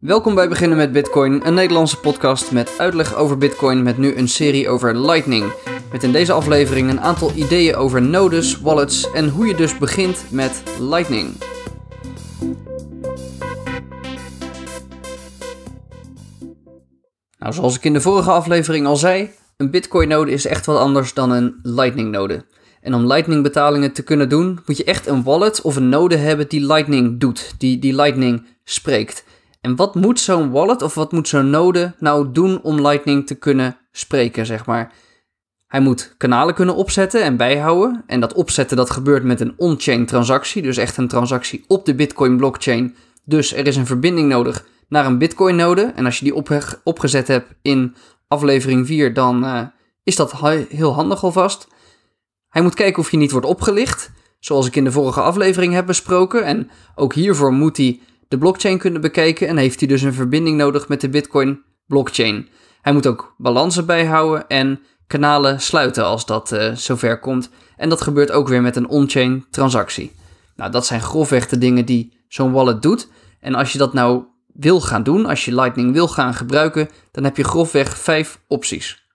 Welkom bij Beginnen met Bitcoin, een Nederlandse podcast met uitleg over Bitcoin met nu een serie over Lightning. Met in deze aflevering een aantal ideeën over nodes, wallets en hoe je dus begint met Lightning. Nou, zoals ik in de vorige aflevering al zei, een Bitcoin-node is echt wat anders dan een Lightning-node. En om Lightning-betalingen te kunnen doen, moet je echt een wallet of een node hebben die Lightning doet, die Lightning spreekt. En wat moet zo'n wallet of wat moet zo'n node nou doen om Lightning te kunnen spreken, zeg maar? Hij moet kanalen kunnen opzetten en bijhouden. En dat opzetten dat gebeurt met een on-chain transactie, dus echt een transactie op de Bitcoin-blockchain. Dus er is een verbinding nodig naar een Bitcoin-node. En als je die opgezet hebt in aflevering 4, dan is dat heel handig alvast. Hij moet kijken of je niet wordt opgelicht, zoals ik in de vorige aflevering heb besproken. En ook hiervoor moet hij de blockchain kunnen bekijken en heeft hij dus een verbinding nodig met de Bitcoin-blockchain. Hij moet ook balansen bijhouden en kanalen sluiten als dat zover komt. En dat gebeurt ook weer met een on-chain transactie. Nou, dat zijn grofweg de dingen die zo'n wallet doet. En als je dat nou wil gaan doen, als je Lightning wil gaan gebruiken, dan heb je grofweg 5 opties.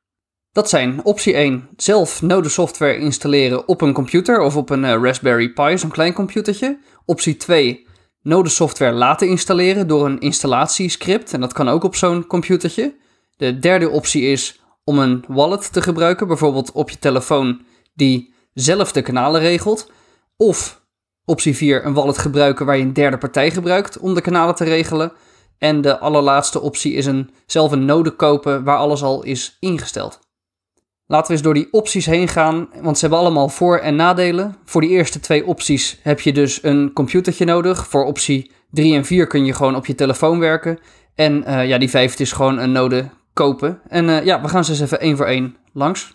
Dat zijn optie 1, zelf nodesoftware installeren op een computer of op een Raspberry Pi, zo'n klein computertje. Optie 2, nodesoftware laten installeren door een installatiescript en dat kan ook op zo'n computertje. De derde optie is om een wallet te gebruiken, bijvoorbeeld op je telefoon die zelf de kanalen regelt. Of optie 4, een wallet gebruiken waar je een derde partij gebruikt om de kanalen te regelen. En de allerlaatste optie is zelf een node kopen waar alles al is ingesteld. Laten we eens door die opties heen gaan, want ze hebben allemaal voor- en nadelen. Voor die eerste 2 opties heb je dus een computertje nodig. Voor optie 3 en 4 kun je gewoon op je telefoon werken. En die 5e is gewoon een node kopen. En we gaan ze eens even 1 voor 1 langs.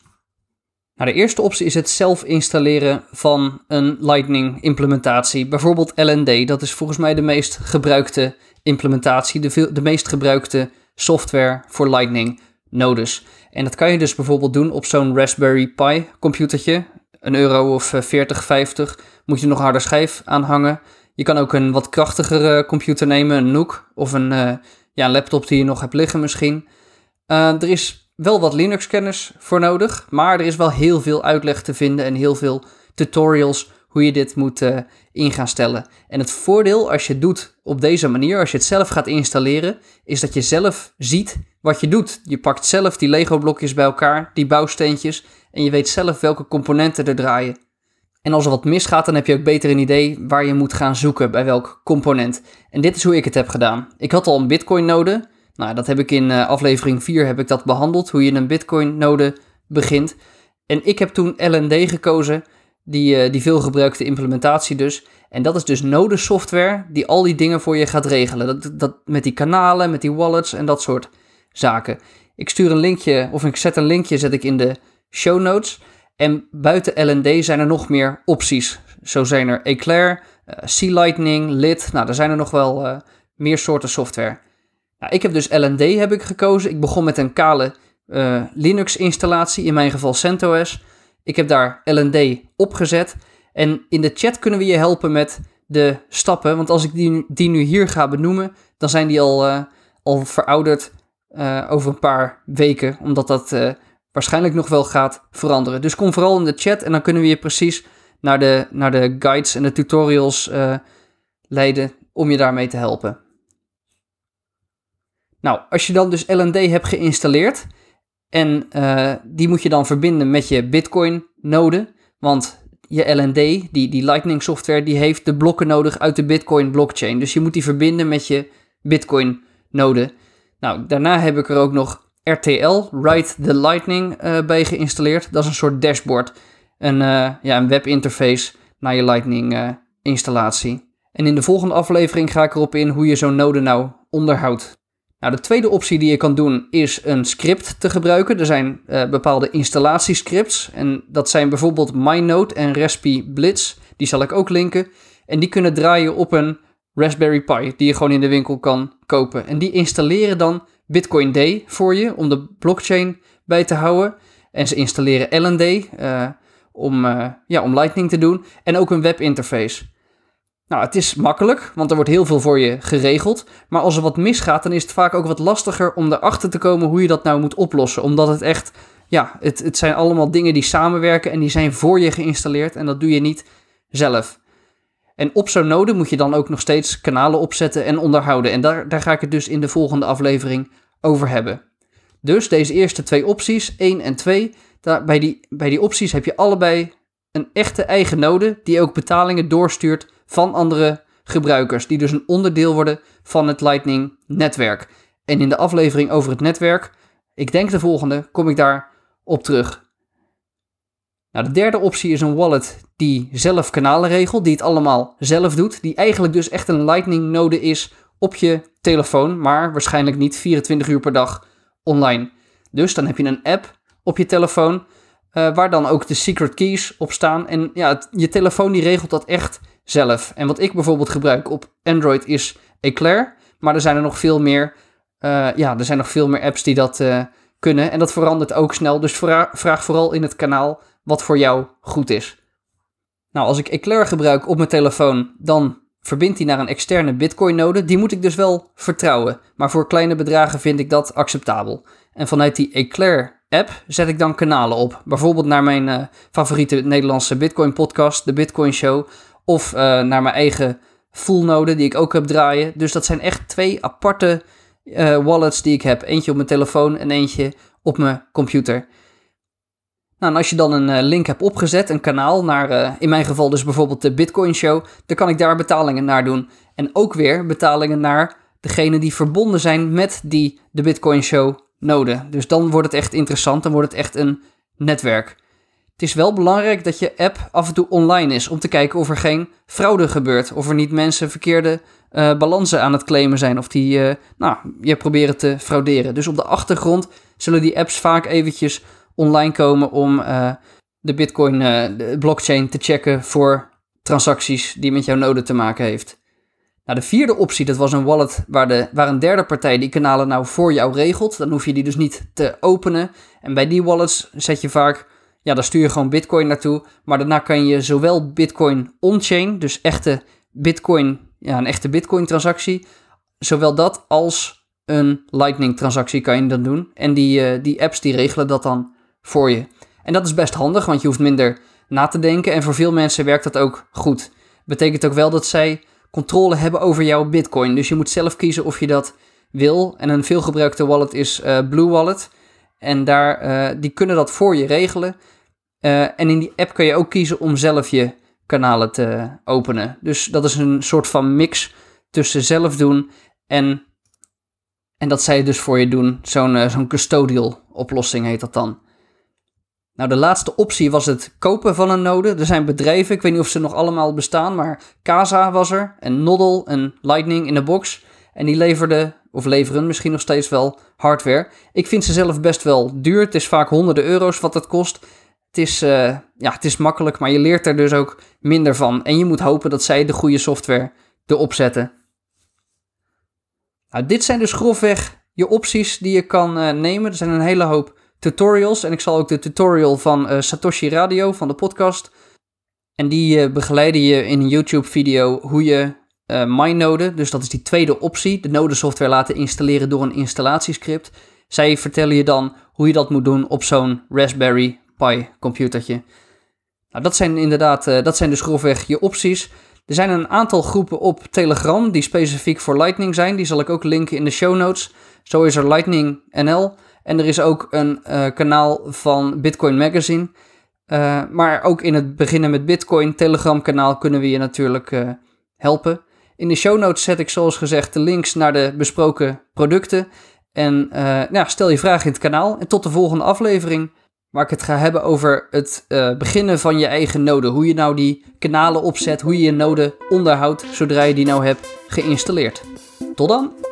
Nou, de eerste optie is het zelf installeren van een Lightning implementatie. Bijvoorbeeld LND, dat is volgens mij de meest gebruikte implementatie, de meest gebruikte software voor Lightning nodes. En dat kan je dus bijvoorbeeld doen op zo'n Raspberry Pi computertje. €1 of 40, 50. Moet je nog een harde schijf aanhangen. Je kan ook een wat krachtigere computer nemen, een Nook of een laptop die je nog hebt liggen misschien. Er is wel wat Linux-kennis voor nodig, maar er is wel heel veel uitleg te vinden en heel veel tutorials hoe je dit moet in gaan stellen. En het voordeel als je het doet op deze manier, als je het zelf gaat installeren, is dat je zelf ziet wat je doet. Je pakt zelf die Lego-blokjes bij elkaar, die bouwsteentjes, en je weet zelf welke componenten er draaien. En als er wat misgaat, dan heb je ook beter een idee waar je moet gaan zoeken, bij welk component. En dit is hoe ik het heb gedaan. Ik had al een Bitcoin-node. Nou, dat heb ik in aflevering 4 heb ik dat behandeld, hoe je een Bitcoin-node begint. En ik heb toen LND gekozen, die veelgebruikte implementatie dus. En dat is dus nodesoftware die al die dingen voor je gaat regelen. Dat met die kanalen, met die wallets en dat soort zaken. Ik zet een linkje in de show notes. En buiten LND zijn er nog meer opties. Zo zijn er Eclair, C-Lightning, Lit. Nou, er zijn er nog wel meer soorten software. Nou, ik heb dus LND gekozen. Ik begon met een kale Linux installatie, in mijn geval CentOS. Ik heb daar LND opgezet. En in de chat kunnen we je helpen met de stappen. Want als ik die nu hier ga benoemen, dan zijn die al verouderd over een paar weken. Omdat dat waarschijnlijk nog wel gaat veranderen. Dus kom vooral in de chat en dan kunnen we je precies naar de guides en de tutorials leiden om je daarmee te helpen. Nou, als je dan dus LND hebt geïnstalleerd en die moet je dan verbinden met je Bitcoin-node, want je LND, die Lightning software, die heeft de blokken nodig uit de Bitcoin-blockchain. Dus je moet die verbinden met je Bitcoin-node. Nou, daarna heb ik er ook nog RTL, Ride the Lightning, bij geïnstalleerd. Dat is een soort dashboard, een webinterface naar je Lightning-installatie. En in de volgende aflevering ga ik erop in hoe je zo'n node nou onderhoudt. Nou, de tweede optie die je kan doen is een script te gebruiken. Er zijn bepaalde installatiescripts en dat zijn bijvoorbeeld MyNode en Respy Blitz. Die zal ik ook linken. En die kunnen draaien op een Raspberry Pi die je gewoon in de winkel kan kopen. En die installeren dan Bitcoin D voor je om de blockchain bij te houden. En ze installeren LND om Lightning te doen en ook een webinterface. Nou, het is makkelijk, want er wordt heel veel voor je geregeld. Maar als er wat misgaat, dan is het vaak ook wat lastiger om erachter te komen hoe je dat nou moet oplossen. Omdat het echt, ja, het zijn allemaal dingen die samenwerken en die zijn voor je geïnstalleerd. En dat doe je niet zelf. En op zo'n node moet je dan ook nog steeds kanalen opzetten en onderhouden. En daar ga ik het dus in de volgende aflevering over hebben. Dus deze eerste twee opties, 1 en 2, bij die opties heb je allebei een echte eigen node die ook betalingen doorstuurt van andere gebruikers, die dus een onderdeel worden van het Lightning-netwerk. En in de aflevering over het netwerk, ik denk de volgende, kom ik daar op terug. Nou, de derde optie is een wallet die zelf kanalen regelt, die het allemaal zelf doet, die eigenlijk dus echt een Lightning-node is op je telefoon, maar waarschijnlijk niet 24 uur per dag online. Dus dan heb je een app op je telefoon, waar dan ook de secret keys op staan. En ja, je telefoon die regelt dat echt zelf. En wat ik bijvoorbeeld gebruik op Android is Eclair, maar er zijn er nog veel meer, apps die dat kunnen. En dat verandert ook snel, dus vraag vooral in het kanaal wat voor jou goed is. Nou, als ik Eclair gebruik op mijn telefoon, dan verbindt die naar een externe Bitcoin-node. Die moet ik dus wel vertrouwen, maar voor kleine bedragen vind ik dat acceptabel. En vanuit die Eclair-app zet ik dan kanalen op. Bijvoorbeeld naar mijn favoriete Nederlandse Bitcoin-podcast, de Bitcoin Show, of naar mijn eigen full-node die ik ook heb draaien. Dus dat zijn echt twee aparte wallets die ik heb. Eentje op mijn telefoon en eentje op mijn computer. Nou, en als je dan een link hebt opgezet, een kanaal naar, in mijn geval dus bijvoorbeeld de Bitcoin Show, dan kan ik daar betalingen naar doen. En ook weer betalingen naar degene die verbonden zijn met de Bitcoin Show node. Dus dan wordt het echt interessant, dan wordt het echt een netwerk. Het is wel belangrijk dat je app af en toe online is om te kijken of er geen fraude gebeurt. Of er niet mensen verkeerde balansen aan het claimen zijn of die je proberen te frauderen. Dus op de achtergrond zullen die apps vaak eventjes online komen om de Bitcoin de blockchain te checken voor transacties die met jouw node te maken heeft. Nou, de vierde optie, dat was een wallet waar een derde partij die kanalen nou voor jou regelt. Dan hoef je die dus niet te openen. En bij die wallets zet je vaak, ja, daar stuur je gewoon Bitcoin naartoe. Maar daarna kan je zowel Bitcoin on-chain, dus echte Bitcoin, ja, een echte Bitcoin transactie, zowel dat als een Lightning transactie kan je dan doen. En die apps die regelen dat dan voor je. En dat is best handig, want je hoeft minder na te denken. En voor veel mensen werkt dat ook goed. Betekent ook wel dat zij controle hebben over jouw Bitcoin. Dus je moet zelf kiezen of je dat wil. En een veelgebruikte wallet is Blue Wallet. En die kunnen dat voor je regelen. En in die app kun je ook kiezen om zelf je kanalen te openen. Dus dat is een soort van mix tussen zelf doen en dat zij dus voor je doen. Zo'n custodial oplossing heet dat dan. Nou, de laatste optie was het kopen van een node. Er zijn bedrijven, ik weet niet of ze nog allemaal bestaan, maar Casa was er en Noddle en Lightning in de Box. En die leveren misschien nog steeds wel hardware. Ik vind ze zelf best wel duur. Het is vaak honderden euro's wat het kost. Het is makkelijk, maar je leert er dus ook minder van. En je moet hopen dat zij de goede software erop zetten. Nou, dit zijn dus grofweg je opties die je kan nemen. Er zijn een hele hoop tutorials. En ik zal ook de tutorial van Satoshi Radio, van de podcast. En die begeleiden je in een YouTube-video hoe je MyNode, dus dat is die tweede optie, de nodesoftware laten installeren door een installatiescript. Zij vertellen je dan hoe je dat moet doen op zo'n Raspberry Pi computertje. Nou, dat zijn dus grofweg je opties. Er zijn een aantal groepen op Telegram die specifiek voor Lightning zijn. Die zal ik ook linken in de show notes. Zo is er Lightning NL en er is ook een kanaal van Bitcoin Magazine. Maar ook in het Beginnen met Bitcoin Telegram kanaal kunnen we je natuurlijk helpen. In de show notes zet ik zoals gezegd de links naar de besproken producten. En stel je vraag in het kanaal. En tot de volgende aflevering, waar ik het ga hebben over het beginnen van je eigen node. Hoe je nou die kanalen opzet, hoe je je node onderhoudt, zodra je die nou hebt geïnstalleerd. Tot dan!